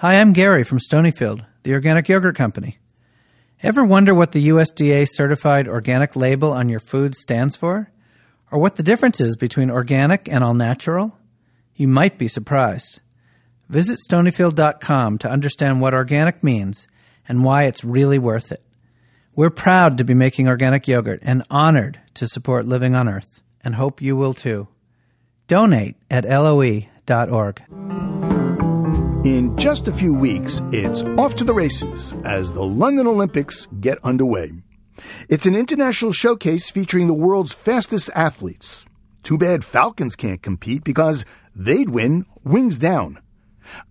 Hi, I'm Gary from Stonyfield, the organic yogurt company. Ever wonder what the USDA certified organic label on your food stands for? Or what the difference is between organic and all natural? You might be surprised. Visit stonyfield.com to understand what organic means and why it's really worth it. We're proud to be making organic yogurt and honored to support Living on Earth, and hope you will too. Donate at LOE.org. In just a few weeks, it's off to the races as the London Olympics get underway. It's an international showcase featuring the world's fastest athletes. Too bad Falcons can't compete because they'd win wings down.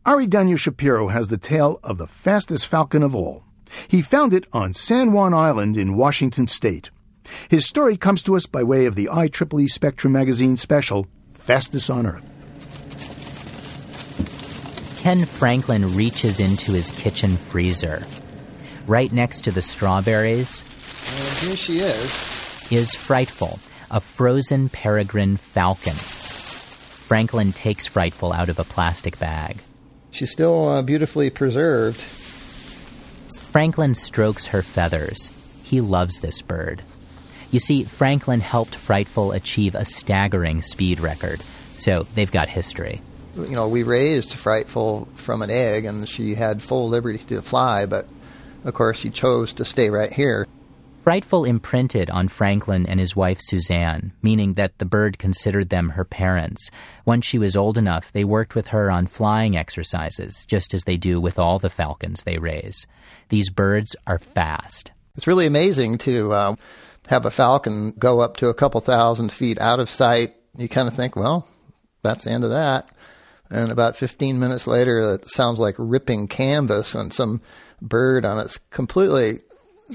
Ari Daniel Shapiro has the tale of the fastest falcon of all. He found it on San Juan Island in Washington State. His story comes to us by way of the IEEE Spectrum magazine special, Fastest on Earth. Ken Franklin reaches into his kitchen freezer. Right next to the strawberries, and here she is Frightful, a frozen peregrine falcon. Franklin takes Frightful out of a plastic bag. She's still beautifully preserved. Franklin strokes her feathers. He loves this bird. You see, Franklin helped Frightful achieve a staggering speed record, so they've got history. You know, we raised Frightful from an egg, and she had full liberty to fly, but, of course, she chose to stay right here. Frightful imprinted on Franklin and his wife Suzanne, meaning that the bird considered them her parents. Once she was old enough, they worked with her on flying exercises, just as they do with all the falcons they raise. These birds are fast. It's really amazing to have a falcon go up to a couple thousand feet out of sight. You kind of think, well, that's the end of that. And about 15 minutes later, it sounds like ripping canvas when some bird on its completely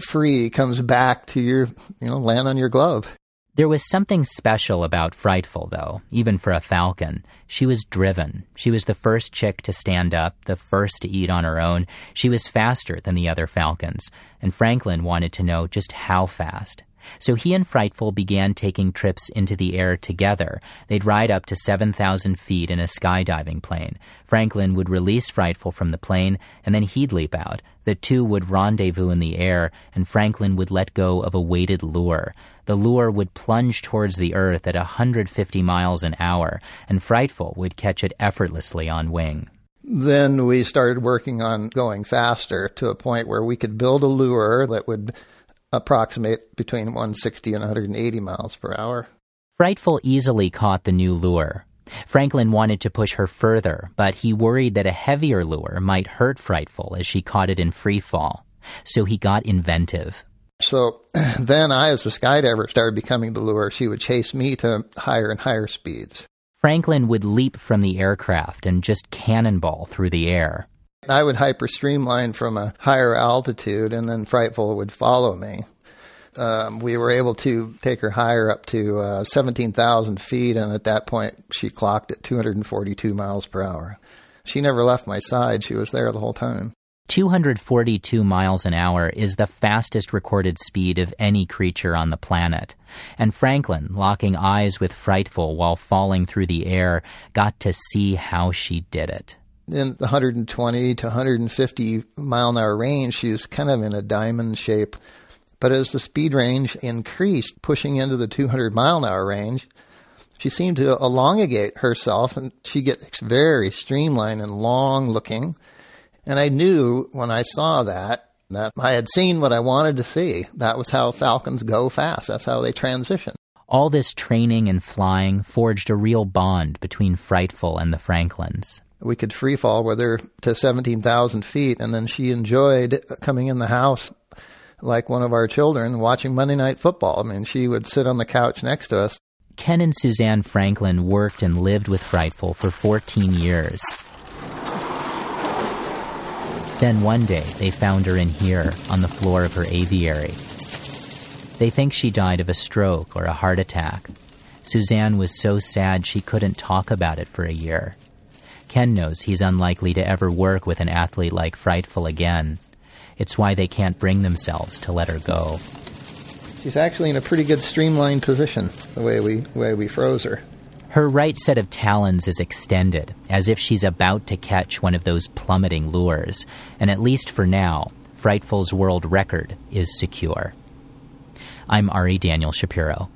free comes back to your, land on your glove. There was something special about Frightful, though, even for a falcon. She was driven. She was the first chick to stand up, the first to eat on her own. She was faster than the other falcons, and Franklin wanted to know just how fast. So he and Frightful began taking trips into the air together. They'd ride up to 7,000 feet in a skydiving plane. Franklin would release Frightful from the plane, and then he'd leap out. The two would rendezvous in the air, and Franklin would let go of a weighted lure. The lure would plunge towards the earth at 150 miles an hour, and Frightful would catch it effortlessly on wing. Then we started working on going faster to a point where we could build a lure that would approximate between 160 and 180 miles per hour. Frightful easily caught the new lure. Franklin wanted to push her further, but he worried that a heavier lure might hurt Frightful as she caught it in free fall. So he got inventive. So then I, as a skydiver, started becoming the lure. She would chase me to higher and higher speeds. Franklin would leap from the aircraft and just cannonball through the air. I would hyper-streamline from a higher altitude, and then Frightful would follow me. We were able to take her higher up to 17,000 feet, and at that point, she clocked at 242 miles per hour. She never left my side. She was there the whole time. 242 miles an hour is the fastest recorded speed of any creature on the planet. And Franklin, locking eyes with Frightful while falling through the air, got to see how she did it. In the 120 to 150 mile an hour range, she was kind of in a diamond shape. But as the speed range increased, pushing into the 200 mile an hour range, she seemed to elongate herself, and she gets very streamlined and long looking. And I knew when I saw that I had seen what I wanted to see. That was how falcons go fast. That's how they transition. All this training and flying forged a real bond between Frightful and the Franklins. We could free fall with her to 17,000 feet, and then she enjoyed coming in the house like one of our children watching Monday Night Football. I mean, she would sit on the couch next to us. Ken and Suzanne Franklin worked and lived with Frightful for 14 years. Then one day, they found her in here on the floor of her aviary. They think she died of a stroke or a heart attack. Suzanne was so sad she couldn't talk about it for a year. Ken knows he's unlikely to ever work with an athlete like Frightful again. It's why they can't bring themselves to let her go. She's actually in a pretty good streamlined position, the way we froze her. Her right set of talons is extended, as if she's about to catch one of those plummeting lures, and at least for now, Frightful's world record is secure. I'm Ari Daniel Shapiro.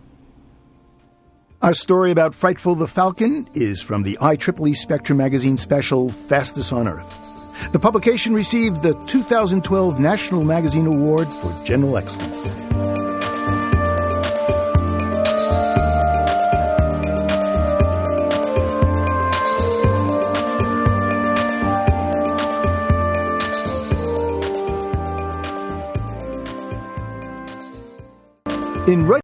Our story about Frightful the Falcon is from the IEEE Spectrum magazine special, Fastest on Earth. The publication received the 2012 National Magazine Award for General Excellence. In